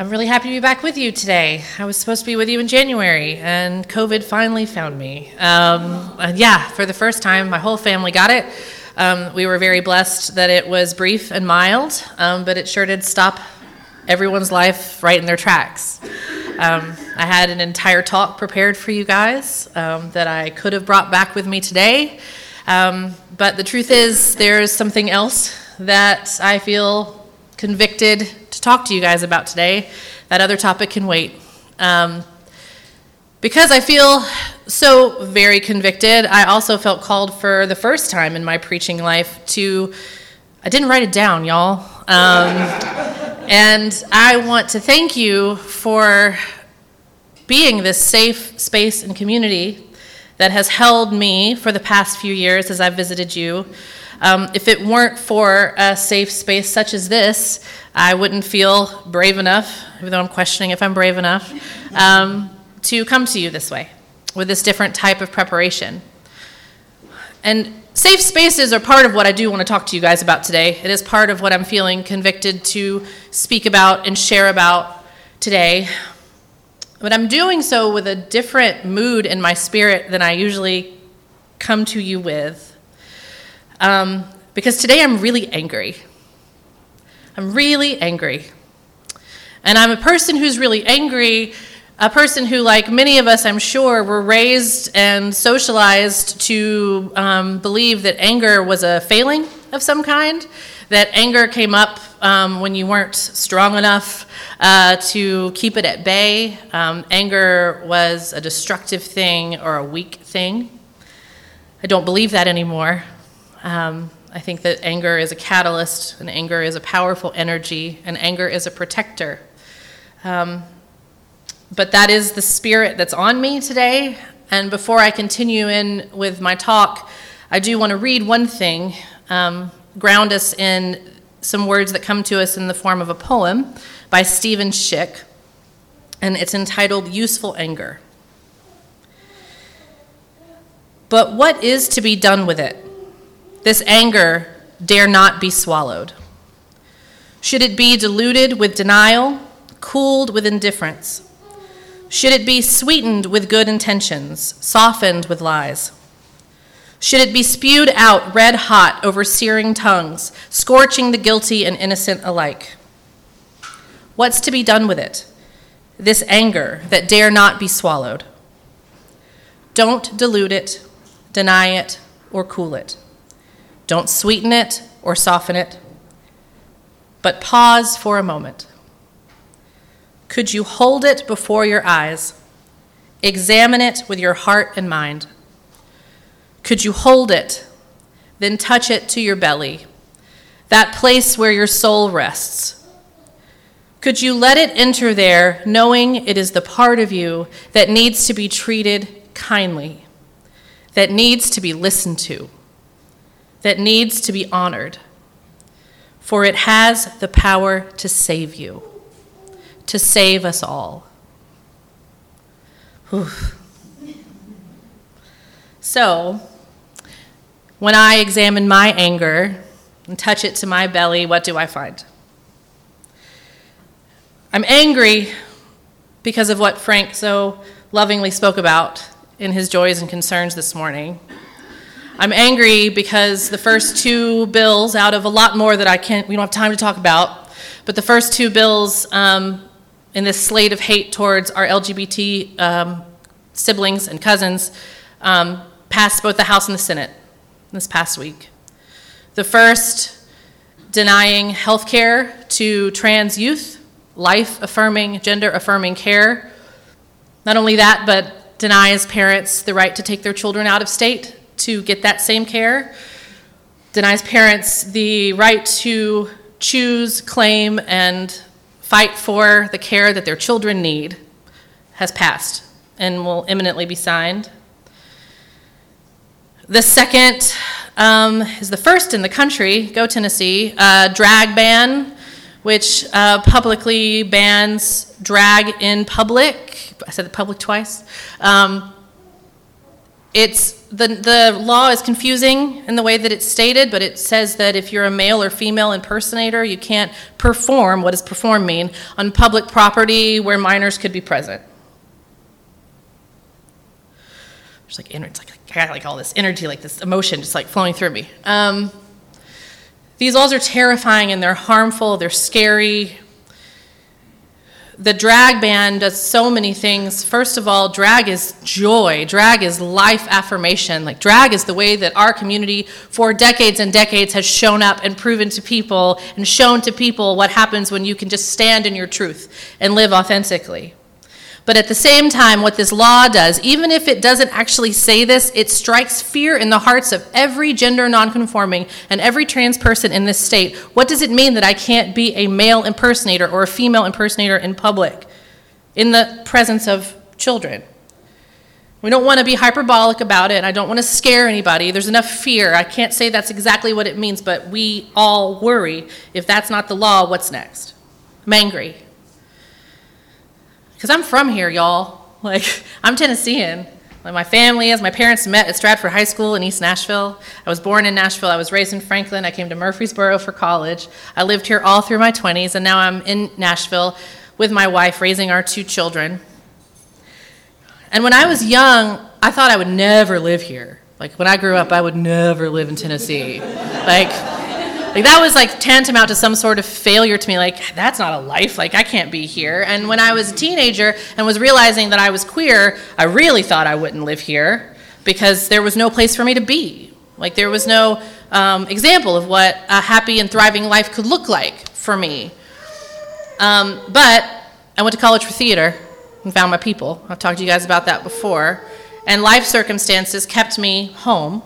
I'm really happy to be back with you today. I was supposed to be with you in January, and COVID finally found me. For the first time, my whole family got it. We were very blessed that it was brief and mild, but it sure did stop everyone's life right in their tracks. I had an entire talk prepared for you guys that I could have brought back with me today, but the truth is there's something else that I feel convicted to talk to you guys about today. That other topic can wait. Because I feel so very convicted, I also felt called for the first time in my preaching life to, I didn't write it down, y'all. And I want to thank you for being this safe space and community that has held me for the past few years as I've visited you. If it weren't for a safe space such as this, I wouldn't feel brave enough, even though I'm questioning if I'm brave enough, to come to you this way, with this different type of preparation. And safe spaces are part of what I do want to talk to you guys about today. It is part of what I'm feeling convicted to speak about and share about today. But I'm doing so with a different mood in my spirit than I usually come to you with. Because today I'm really angry. I'm really angry. And I'm a person who's really angry, a person who, like many of us, I'm sure, were raised and socialized to believe that anger was a failing of some kind, that anger came up when you weren't strong enough to keep it at bay. Anger was a destructive thing or a weak thing. I don't believe that anymore. I think that anger is a catalyst, and anger is a powerful energy, and anger is a protector. But that is the spirit that's on me today. And before I continue in with my talk, I do want to read one thing, ground us in some words that come to us in the form of a poem by Stephen Schick, and it's entitled Useful Anger. But what is to be done with it? This anger dare not be swallowed. Should it be diluted with denial, cooled with indifference? Should it be sweetened with good intentions, softened with lies? Should it be spewed out red hot over searing tongues, scorching the guilty and innocent alike? What's to be done with it? This anger that dare not be swallowed. Don't dilute it, deny it, or cool it. Don't sweeten it or soften it, but pause for a moment. Could you hold it before your eyes? Examine it with your heart and mind. Could you hold it, then touch it to your belly, that place where your soul rests? Could you let it enter there, knowing it is the part of you that needs to be treated kindly, that needs to be listened to, that needs to be honored, for it has the power to save you, to save us all. Whew. So, when I examine my anger and touch it to my belly, what do I find? I'm angry because of what Frank so lovingly spoke about in his joys and concerns this morning. I'm angry because the first two bills, out of a lot more that we don't have time to talk about, but the first two bills in this slate of hate towards our LGBT siblings and cousins passed both the House and the Senate this past week. The first denying health care to trans youth, life-affirming, gender-affirming care. Not only that, but denies parents the right to take their children out of state to get that same care, denies parents the right to choose, claim, and fight for the care that their children need, has passed and will imminently be signed. The second is the first in the country, go Tennessee, drag ban, which publicly bans drag in public. I said the public twice. It's the law is confusing in the way that it's stated, but it says that if you're a male or female impersonator, you can't perform, what does perform mean, on public property where minors could be present. There's like, it's like, I got like all this energy, like this emotion just like flowing through me. These laws are terrifying and they're harmful, they're scary. The drag ban does so many things. First of all, drag is joy. Drag is life affirmation. Like, drag is the way that our community for decades and decades has shown up and proven to people and shown to people what happens when you can just stand in your truth and live authentically. But at the same time, what this law does, even if it doesn't actually say this, it strikes fear in the hearts of every gender nonconforming and every trans person in this state. What does it mean that I can't be a male impersonator or a female impersonator in public, in the presence of children? We don't want to be hyperbolic about it, and I don't want to scare anybody. There's enough fear. I can't say that's exactly what it means, but we all worry. If that's not the law, what's next? I'm angry. Because I'm from here, y'all. Like, I'm Tennessean. Like, my family is. My parents met at Stratford High School in East Nashville. I was born in Nashville. I was raised in Franklin. I came to Murfreesboro for college. I lived here all through my 20s, and now I'm in Nashville with my wife, raising our 2 children. And when I was young, I thought I would never live here. Like, when I grew up, I would never live in Tennessee. Like, that was like tantamount to some sort of failure to me, like, that's not a life, like, I can't be here. And when I was a teenager and was realizing that I was queer, I really thought I wouldn't live here because there was no place for me to be. Like, there was no example of what a happy and thriving life could look like for me. But I went to college for theater and found my people. I've talked to you guys about that before. And life circumstances kept me home.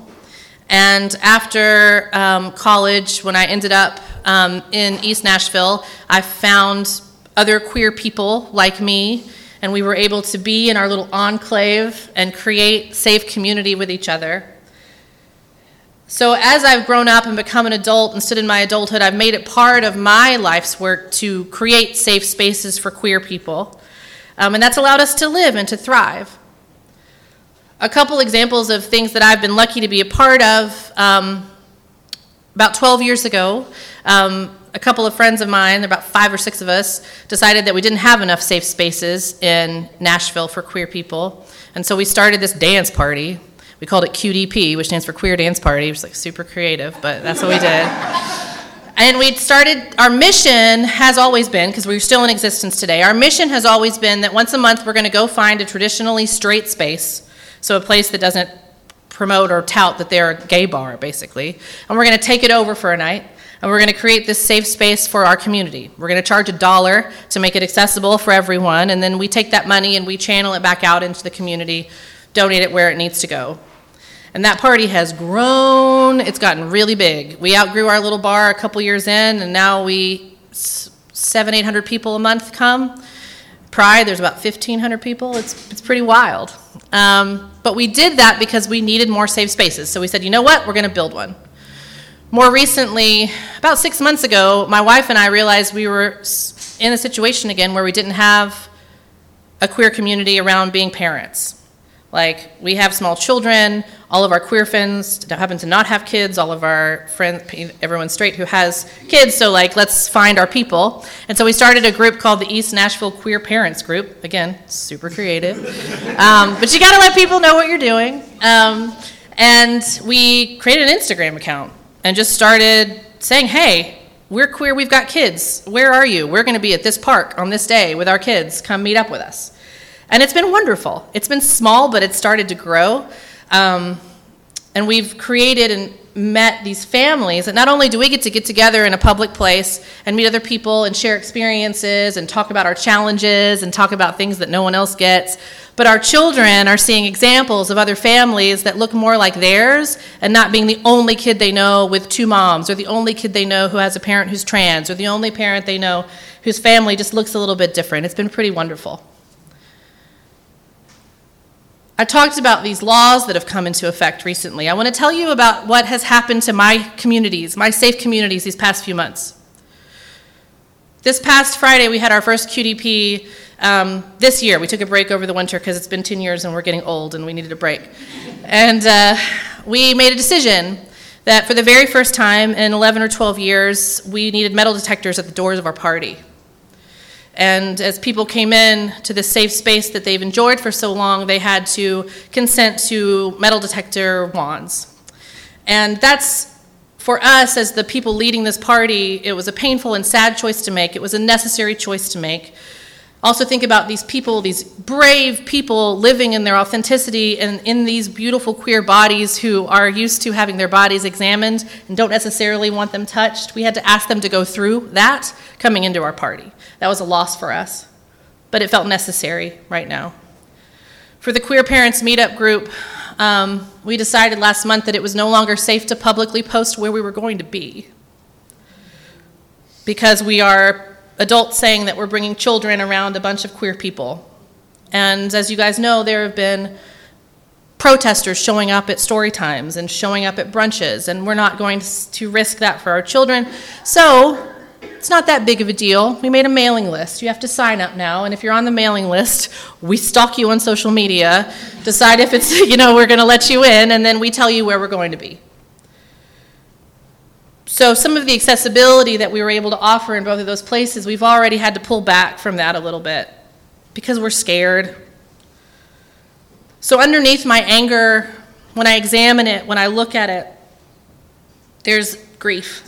And after college, when I ended up in East Nashville, I found other queer people like me, and we were able to be in our little enclave and create safe community with each other. So as I've grown up and become an adult and stood in my adulthood, I've made it part of my life's work to create safe spaces for queer people. And that's allowed us to live and to thrive. A couple examples of things that I've been lucky to be a part of. About 12 years ago, a couple of friends of mine, about 5 or 6 of us, decided that we didn't have enough safe spaces in Nashville for queer people. And so we started this dance party. We called it QDP, which stands for Queer Dance Party, which is like super creative, but that's what we did. And we started, our mission has always been, because we're still in existence today, our mission has always been that once a month we're going to go find a traditionally straight space. So a place that doesn't promote or tout that they're a gay bar, basically. And we're going to take it over for a night, and we're going to create this safe space for our community. We're going to charge $1 to make it accessible for everyone, and then we take that money and we channel it back out into the community, donate it where it needs to go. And that party has grown. It's gotten really big. We outgrew our little bar a couple years in, and now 700-800 people a month come. Pride, there's about 1,500 people. It's pretty wild. But we did that because we needed more safe spaces. So we said, you know what, we're going to build one. More recently, about 6 months ago, my wife and I realized we were in a situation again where we didn't have a queer community around being parents. Like, we have small children, all of our queer friends happen to not have kids, all of our friends, everyone's straight who has kids, so like, let's find our people. And so we started a group called the East Nashville Queer Parents Group. Again, super creative. But you gotta let people know what you're doing. And we created an Instagram account and just started saying, hey, we're queer, we've got kids. Where are you? We're gonna be at this park on this day with our kids. Come meet up with us. And it's been wonderful. It's been small, but it's started to grow. And we've created and met these families that not only do we get to get together in a public place and meet other people and share experiences and talk about our challenges and talk about things that no one else gets, but our children are seeing examples of other families that look more like theirs and not being the only kid they know with 2 moms, or the only kid they know who has a parent who's trans, or the only parent they know whose family just looks a little bit different. It's been pretty wonderful. I talked about these laws that have come into effect recently. I want to tell you about what has happened to my communities, my safe communities, these past few months. This past Friday, we had our first QDP this year. We took a break over the winter because it's been 10 years and we're getting old and we needed a break. And we made a decision that for the very first time in 11 or 12 years, we needed metal detectors at the doors of our party. And as people came in to this safe space that they've enjoyed for so long, they had to consent to metal detector wands. And that's, for us as the people leading this party, it was a painful and sad choice to make. It was a necessary choice to make. Also think about these people, these brave people living in their authenticity and in these beautiful queer bodies who are used to having their bodies examined and don't necessarily want them touched. We had to ask them to go through that coming into our party. That was a loss for us, but it felt necessary right now. For the Queer Parents Meetup group, we decided last month that it was no longer safe to publicly post where we were going to be, because we are adults saying that we're bringing children around a bunch of queer people. And as you guys know, there have been protesters showing up at story times and showing up at brunches, and we're not going to risk that for our children. So it's not that big of a deal. We made a mailing list. You have to sign up now, and if you're on the mailing list, we stalk you on social media, decide if it's, we're going to let you in, and then we tell you where we're going to be. So some of the accessibility that we were able to offer in both of those places, we've already had to pull back from that a little bit because we're scared. So underneath my anger, when I examine it, when I look at it, there's grief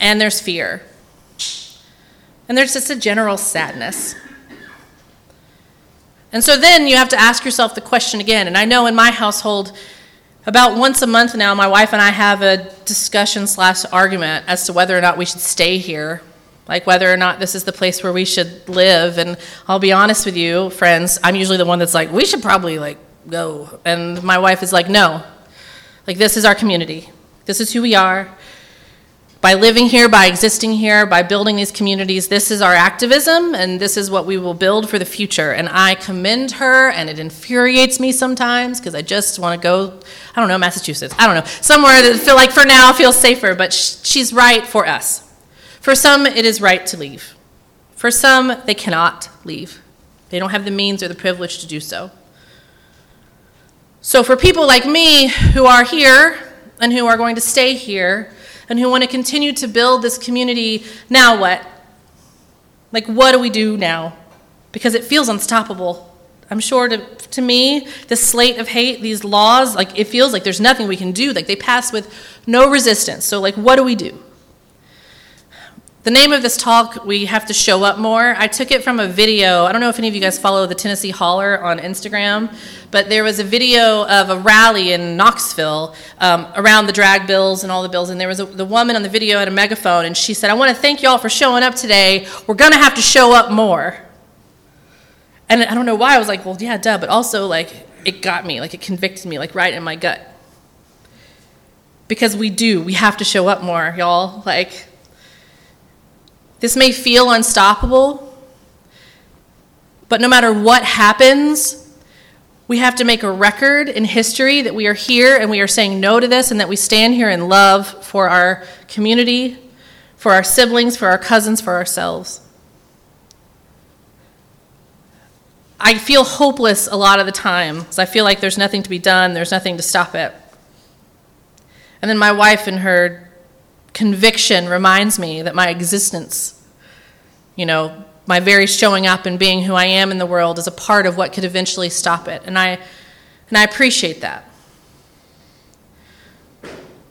and there's fear. And there's just a general sadness. And so then you have to ask yourself the question again, and I know in my household, about once a month now, my wife and I have a discussion/argument as to whether or not we should stay here, like whether or not this is the place where we should live. And I'll be honest with you, friends, I'm usually the one that's like, we should probably go. And my wife is like, no, this is our community. This is who we are. By living here, by existing here, by building these communities, this is our activism, and this is what we will build for the future. And I commend her, and it infuriates me sometimes, because I just want to go, Massachusetts. Somewhere that feel like for now feels safer, but she's right for us. For some, it is right to leave. For some, they cannot leave. They don't have the means or the privilege to do so. So for people like me who are here and who are going to stay here, and who want to continue to build this community, now what? What do we do now? Because it feels unstoppable. I'm sure to me, this slate of hate, these laws, it feels like there's nothing we can do. They pass with no resistance. So what do we do? The name of this talk, we have to show up more. I took it from a video. I don't know if any of you guys follow the Tennessee Holler on Instagram, but there was a video of a rally in Knoxville around the drag bills and all the bills, and there was the woman on the video had a megaphone, and she said, I want to thank y'all for showing up today. We're going to have to show up more. And I don't know why. I was like, well, yeah, duh, but also, it got me. It convicted me, right in my gut. Because we do. We have to show up more, y'all. This may feel unstoppable, but no matter what happens, we have to make a record in history that we are here and we are saying no to this, and that we stand here in love for our community, for our siblings, for our cousins, for ourselves. I feel hopeless a lot of the time, because I feel like there's nothing to be done, there's nothing to stop it. And then my wife and her conviction reminds me that my existence, my very showing up and being who I am in the world is a part of what could eventually stop it. And I appreciate that.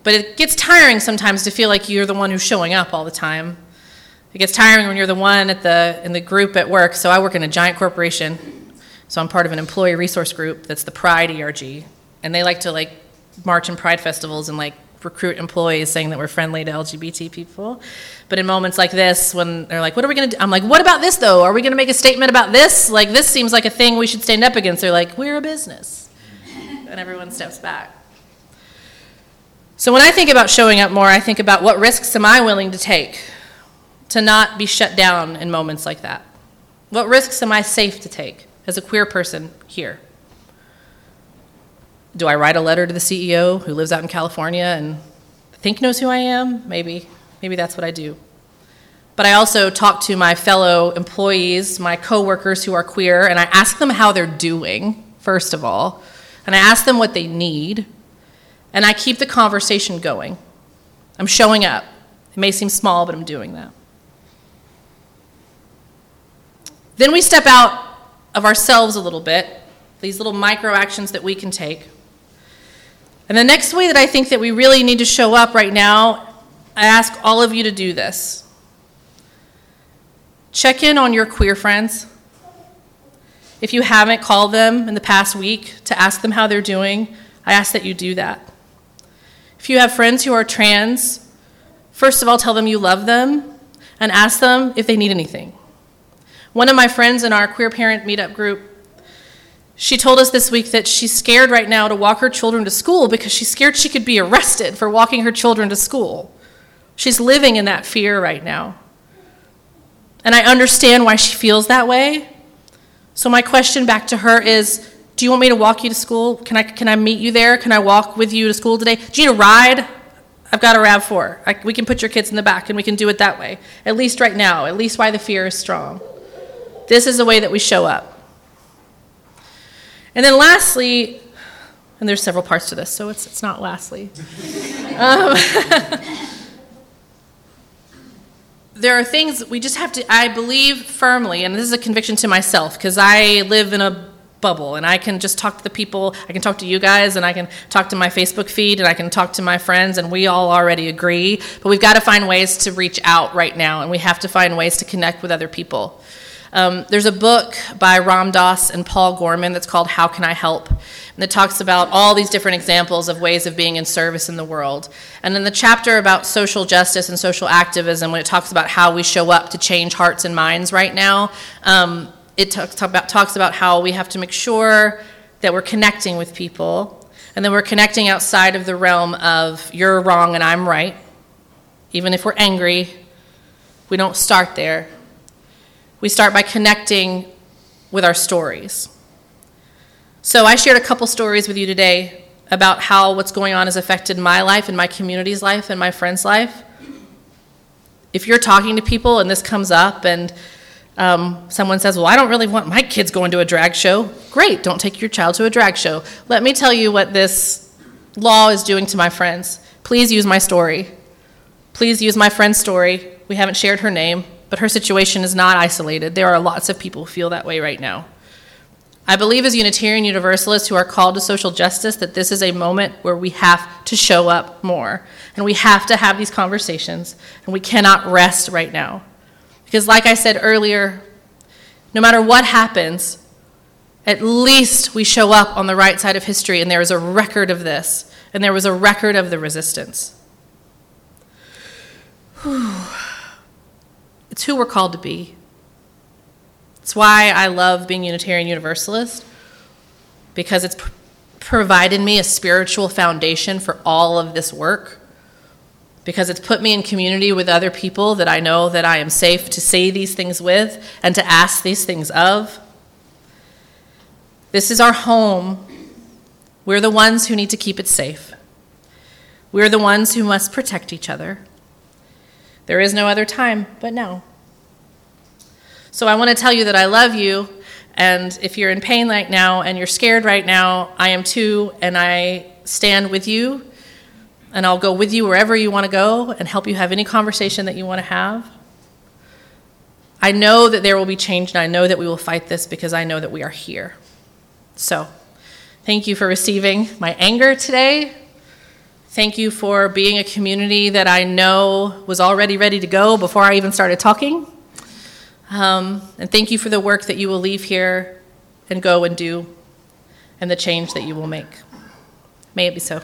But it gets tiring sometimes to feel like you're the one who's showing up all the time. It gets tiring when you're the one in the group at work. So I work in a giant corporation. So I'm part of an employee resource group that's the Pride ERG. And they like to march in Pride festivals and recruit employees saying that we're friendly to LGBT people. But in moments like this, when they're like, what are we going to do? I'm like, what about this, though? Are we going to make a statement about this? This seems like a thing we should stand up against. They're like, we're a business. And everyone steps back. So when I think about showing up more, I think about what risks am I willing to take to not be shut down in moments like that? What risks am I safe to take as a queer person here? Do I write a letter to the CEO who lives out in California and I think knows who I am? Maybe that's what I do. But I also talk to my fellow employees, my coworkers who are queer, and I ask them how they're doing, first of all. and I ask them what they need, and I keep the conversation going. I'm showing up. It may seem small, but I'm doing that. Then we step out of ourselves a little bit, these little micro actions that we can take. And the next way that I think that we really need to show up right now, I ask all of you to do this. Check in on your queer friends. If you haven't called them in the past week to ask them how they're doing, I ask that you do that. If you have friends who are trans, first of all, tell them you love them and ask them if they need anything. One of my friends in our queer parent meetup group, she told us this week that she's scared right now to walk her children to school because she's scared she could be arrested for walking her children to school. She's living in that fear right now. And I understand why she feels that way. So my question back to her is, do you want me to walk you to school? Can I meet you there? Can I walk with you to school today? Do you need a ride? I've got a RAV4. We can put your kids in the back and we can do it that way, at least right now, at least why the fear is strong. This is the way that we show up. And then lastly, and there's several parts to this, so it's not lastly. There are things we just have to, I believe firmly, and this is a conviction to myself, because I live in a bubble, and I can just talk to the people, I can talk to you guys, and I can talk to my Facebook feed, and I can talk to my friends, and we all already agree, but we've got to find ways to reach out right now, and we have to find ways to connect with other people. There's a book by Ram Dass and Paul Gorman that's called How Can I Help? And it talks about all these different examples of ways of being in service in the world. And in the chapter about social justice and social activism, when it talks about how we show up to change hearts and minds right now, it talks about how we have to make sure that we're connecting with people, and that we're connecting outside of the realm of you're wrong and I'm right. Even if we're angry, we don't start there. We start by connecting with our stories. So I shared a couple stories with you today about how what's going on has affected my life and my community's life and my friend's life. If you're talking to people and this comes up and someone says, well, I don't really want my kids going to a drag show. Great, don't take your child to a drag show. Let me tell you what this law is doing to my friends. Please use my story. Please use my friend's story. We haven't shared her name. But her situation is not isolated. There are lots of people who feel that way right now. I believe as Unitarian Universalists who are called to social justice that this is a moment where we have to show up more. And we have to have these conversations. And we cannot rest right now. Because like I said earlier, no matter what happens, at least we show up on the right side of history. And there is a record of this. And there was a record of the resistance. Whew. It's who we're called to be. It's why I love being Unitarian Universalist, because it's provided me a spiritual foundation for all of this work, because it's put me in community with other people that I know that I am safe to say these things with and to ask these things of. This is our home. We're the ones who need to keep it safe. We're the ones who must protect each other. There is no other time but now. So I want to tell you that I love you, and if you're in pain right now and you're scared right now, I am too, and I stand with you, and I'll go with you wherever you want to go and help you have any conversation that you want to have. I know that there will be change, and I know that we will fight this because I know that we are here. So thank you for receiving my anger today. Thank you for being a community that I know was already ready to go before I even started talking. And thank you for the work that you will leave here and go and do and the change that you will make. May it be so.